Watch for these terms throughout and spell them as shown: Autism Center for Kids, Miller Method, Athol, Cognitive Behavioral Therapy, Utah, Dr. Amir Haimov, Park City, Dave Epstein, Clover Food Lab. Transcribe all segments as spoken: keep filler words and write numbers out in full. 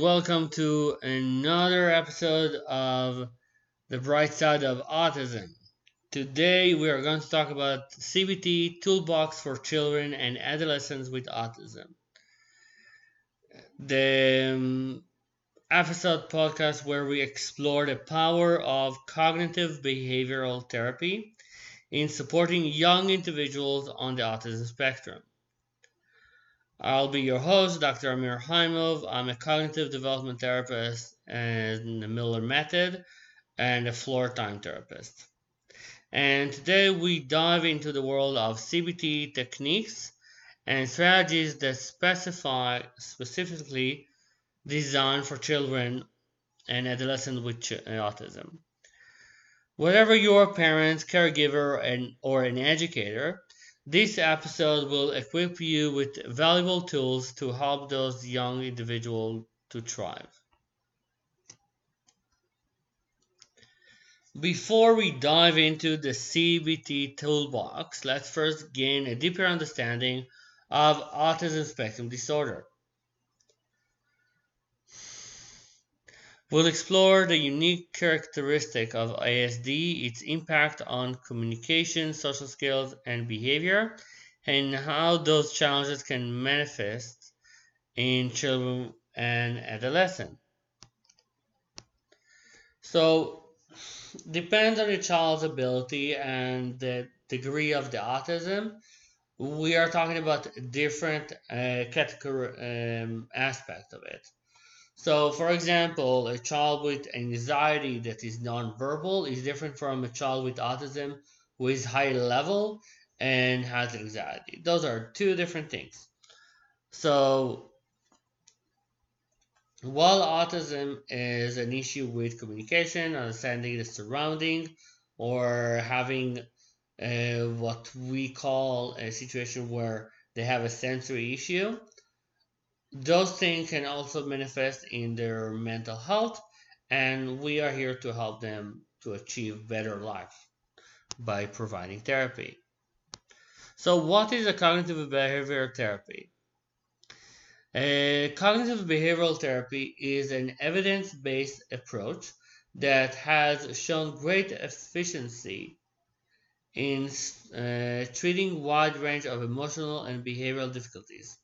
and welcome to another episode of The Bright Side of Autism. Today we are going to talk about C B T Toolbox for Children and Adolescents with Autism. The um, episode podcast where we explore the power of cognitive behavioral therapy in supporting young individuals on the autism spectrum. I'll be your host, Doctor Amir Haimov. I'm a cognitive development therapist in the Miller Method and a floor time therapist. And today we dive into the world of C B T techniques and strategies that specify specifically designed for children and adolescents with autism. Whatever your parent, caregiver, and or an educator, this episode will equip you with valuable tools to help those young individuals to thrive. Before we dive into the C B T toolbox, let's first gain a deeper understanding of autism spectrum disorder. We'll explore the unique characteristic of A S D, its impact on communication, social skills, and behavior, and how those challenges can manifest in children and adolescents. So, depends on the child's ability and the degree of the autism, we are talking about different uh, category, um, aspects of it. So, for example, a child with anxiety that is nonverbal is different from a child with autism who is high level and has anxiety. Those are two different things. So, while autism is an issue with communication, understanding the surrounding, or having uh, what we call a situation where they have a sensory issue, those things can also manifest in their mental health, and we are here to help them to achieve better life by providing therapy. So what is a cognitive behavioral therapy? A cognitive behavioral therapy is an evidence-based approach that has shown great efficiency in uh, treating a wide range of emotional and behavioral difficulties.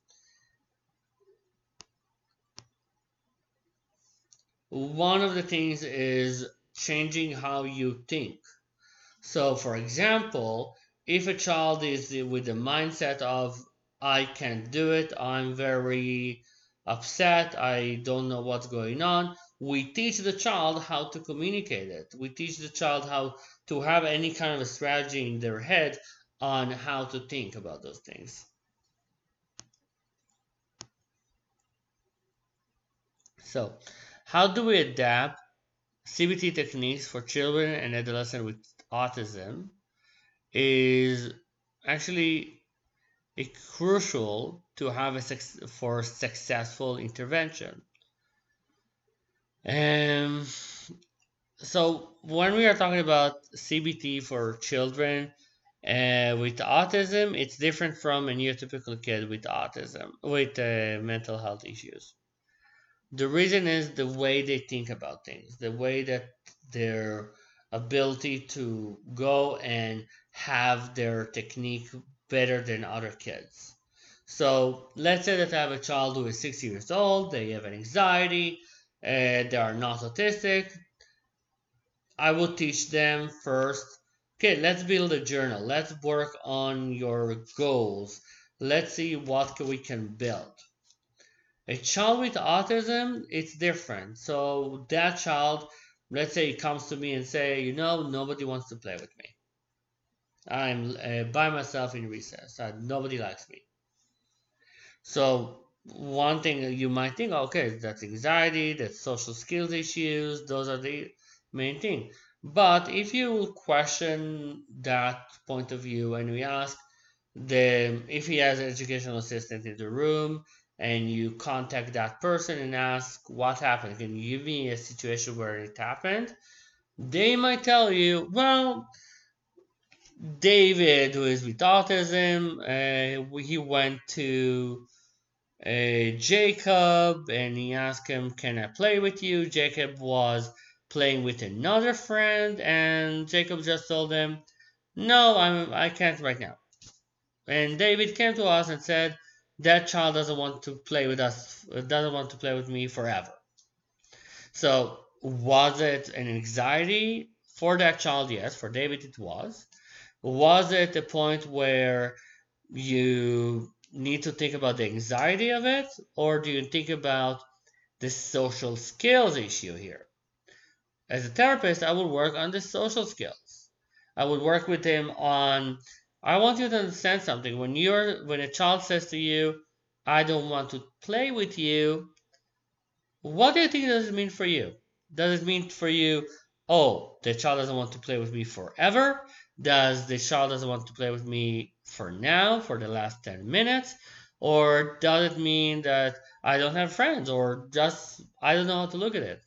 One of the things is changing how you think. So, for example, if a child is with the mindset of, I can't do it, I'm very upset, I don't know what's going on, we teach the child how to communicate it. We teach the child how to have any kind of a strategy in their head on how to think about those things. So, how do we adapt C B T techniques for children and adolescents with autism is actually crucial to have a success, for successful intervention. Um, so when we are talking about C B T for children uh, with autism, it's different from a neurotypical kid with autism, with uh, mental health issues. The reason is the way they think about things, the way that their ability to go and have their technique better than other kids. So let's say that I have a child who is six years old, they have an anxiety, uh, they are not autistic. I will teach them first, okay, let's build a journal. Let's work on your goals. Let's see what we can build. A child with autism, it's different. So that child, let's say, comes to me and say, you know, nobody wants to play with me. I'm uh, by myself in recess. Uh, nobody likes me. So one thing you might think, okay, that's anxiety, that's social skills issues. Those are the main thing. But if you question that point of view and we ask the, if he has an educational assistant in the room, and you contact that person and ask what happened, can you give me a situation where it happened? They might tell you, well, David, who is with autism, uh, he went to uh, Jacob, and he asked him, "Can I play with you?" Jacob was playing with another friend, and Jacob just told him, "No, I'm, I can't right now." And David came to us and said, "That child doesn't want to play with us, doesn't want to play with me forever." So was it an anxiety for that child? Yes, for David it was. Was it a point where you need to think about the anxiety of it, or do you think about the social skills issue here? As a therapist, I would work on the social skills. I would work with him on, I want you to understand something. When you're when a child says to you, "I don't want to play with you," what do you think does it mean for you? Does it mean for you, oh, the child doesn't want to play with me forever? Does the child doesn't want to play with me for now, for the last ten minutes? Or does it mean that I don't have friends, or just I don't know how to look at it?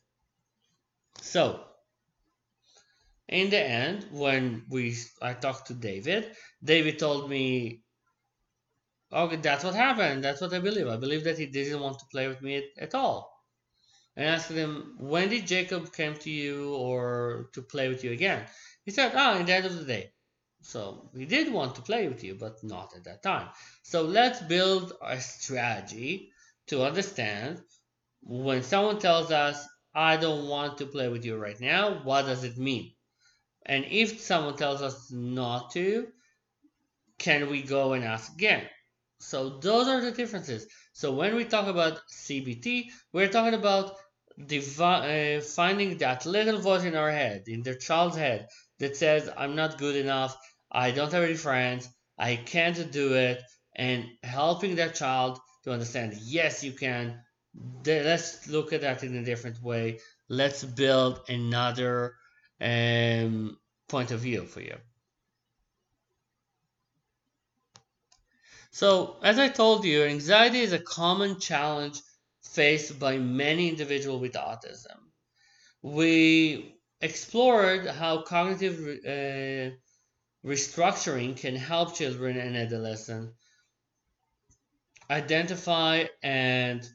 So, in the end, when we I talked to David, David told me, okay, that's what happened. That's what I believe. I believe that he didn't want to play with me at, at all. And I asked him, when did Jacob come to you or to play with you again? He said, ah, oh, at the end of the day. So he did want to play with you, but not at that time. So let's build a strategy to understand when someone tells us, I don't want to play with you right now, what does it mean? And if someone tells us not to, can we go and ask again? So those are the differences. So when we talk about C B T, we're talking about devi- uh, finding that little voice in our head, in the child's head, that says, I'm not good enough, I don't have any friends, I can't do it, and helping that child to understand, yes, you can. Let's look at that in a different way. Let's build another um, point of view for you. So, as I told you, anxiety is a common challenge faced by many individuals with autism. We explored how cognitive uh, restructuring can help children and adolescents identify and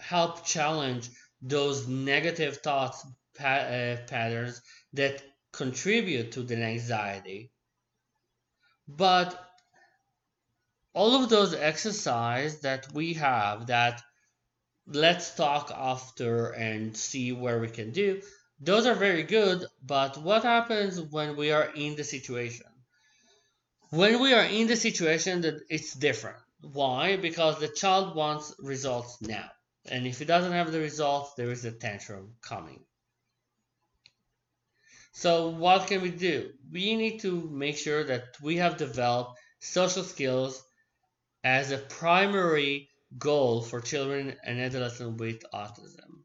help challenge those negative thoughts pa- uh, patterns that contribute to the anxiety. But all of those exercises that we have, that let's talk after and see where we can do, those are very good, but what happens when we are in the situation? When we are in the situation, that it's different. Why? Because the child wants results now. And if he doesn't have the results, there is a tantrum coming. So what can we do? We need to make sure that we have developed social skills as a primary goal for children and adolescents with autism.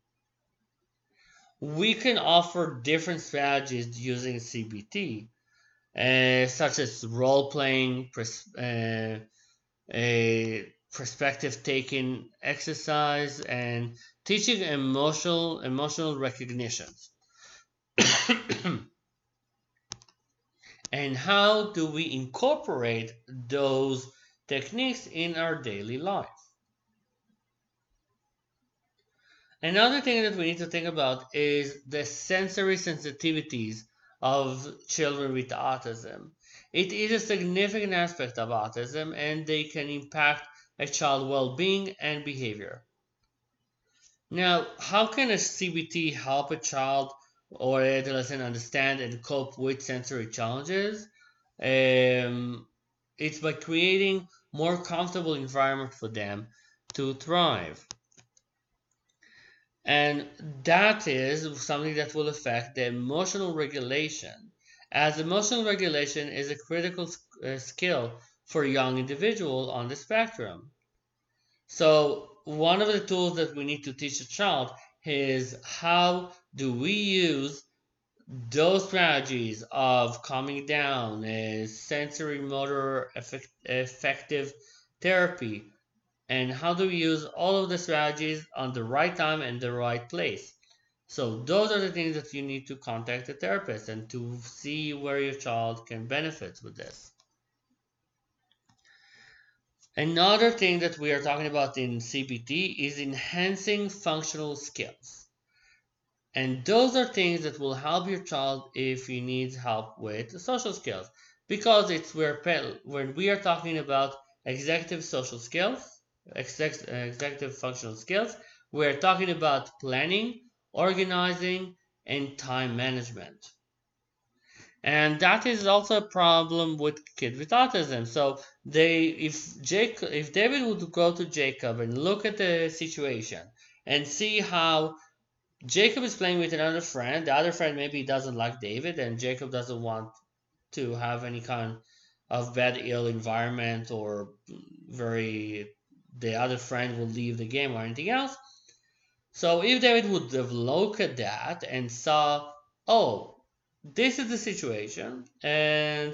We can offer different strategies using C B T, uh, such as role-playing, pres- uh, a perspective taking exercise, and teaching emotional emotional recognitions. And how do we incorporate those techniques in our daily life? Another thing that we need to think about is the sensory sensitivities of children with autism. It is a significant aspect of autism, and they can impact a child's well-being and behavior. Now, how can a C B T help a child or adolescent understand and cope with sensory challenges? Um, it's by creating more comfortable environment for them to thrive. And that is something that will affect the emotional regulation, as emotional regulation is a critical uh, skill for young individuals on the spectrum. So one of the tools that we need to teach a child is how do we use those strategies of calming down, uh, sensory motor effect- effective therapy, and how do we use all of the strategies on the right time and the right place. So those are the things that you need to contact a therapist and to see where your child can benefit with this. Another thing that we are talking about in C B T is enhancing functional skills. And those are things that will help your child if he needs help with social skills. Because it's where, when we are talking about executive social skills, executive functional skills, we're talking about planning, organizing, and time management. And that is also a problem with kids with autism. So they, if Jake, if David would go to Jacob and look at the situation and see how Jacob is playing with another friend, the other friend maybe doesn't like David, and Jacob doesn't want to have any kind of bad, ill environment, or very, the other friend will leave the game or anything else. So if David would have looked at that and saw, oh, this is the situation, and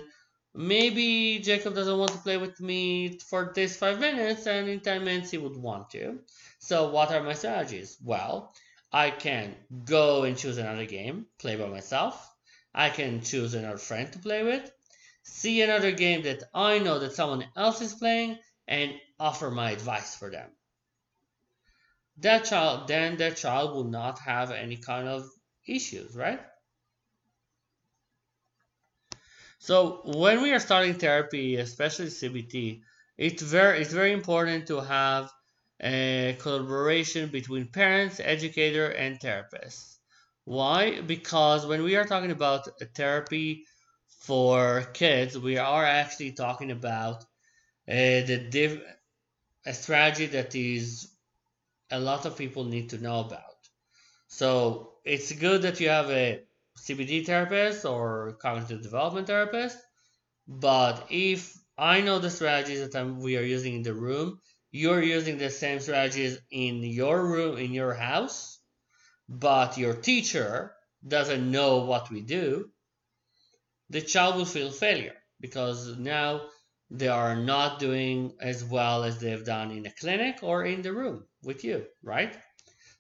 maybe Jacob doesn't want to play with me for this five minutes, and in ten minutes he would want to. So what are my strategies? Well, I can go and choose another game, play by myself. I can choose another friend to play with, see another game that I know that someone else is playing, and offer my advice for them. That child, then that child will not have any kind of issues, right? So when we are starting therapy, especially C B T, it's very it's very important to have a collaboration between parents, educator, and therapists. Why? Because when we are talking about therapy for kids, we are actually talking about uh, the div- a strategy that is a lot of people need to know about. So it's good that you have a C B T therapist or cognitive development therapist, but if I know the strategies that I'm, we are using in the room, you're using the same strategies in your room, in your house, but your teacher doesn't know what we do, the child will feel failure, because now they are not doing as well as they've done in a clinic or in the room with you, right?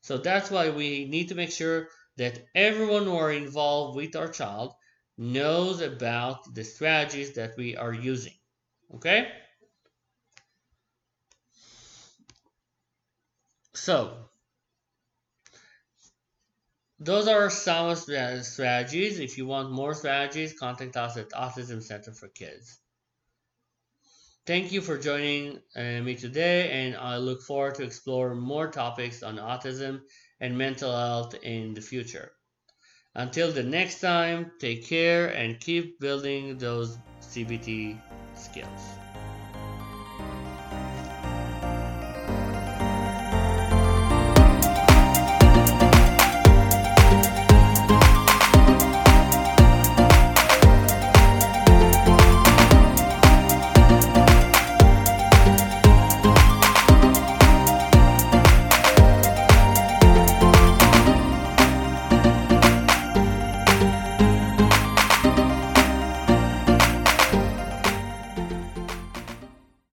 So that's why we need to make sure that everyone who are involved with our child knows about the strategies that we are using, okay? So, those are some strategies. If you want more strategies, contact us at Autism Center for Kids. Thank you for joining uh, me today, and I look forward to explore more topics on autism and mental health in the future. Until the next time, take care and keep building those C B T skills.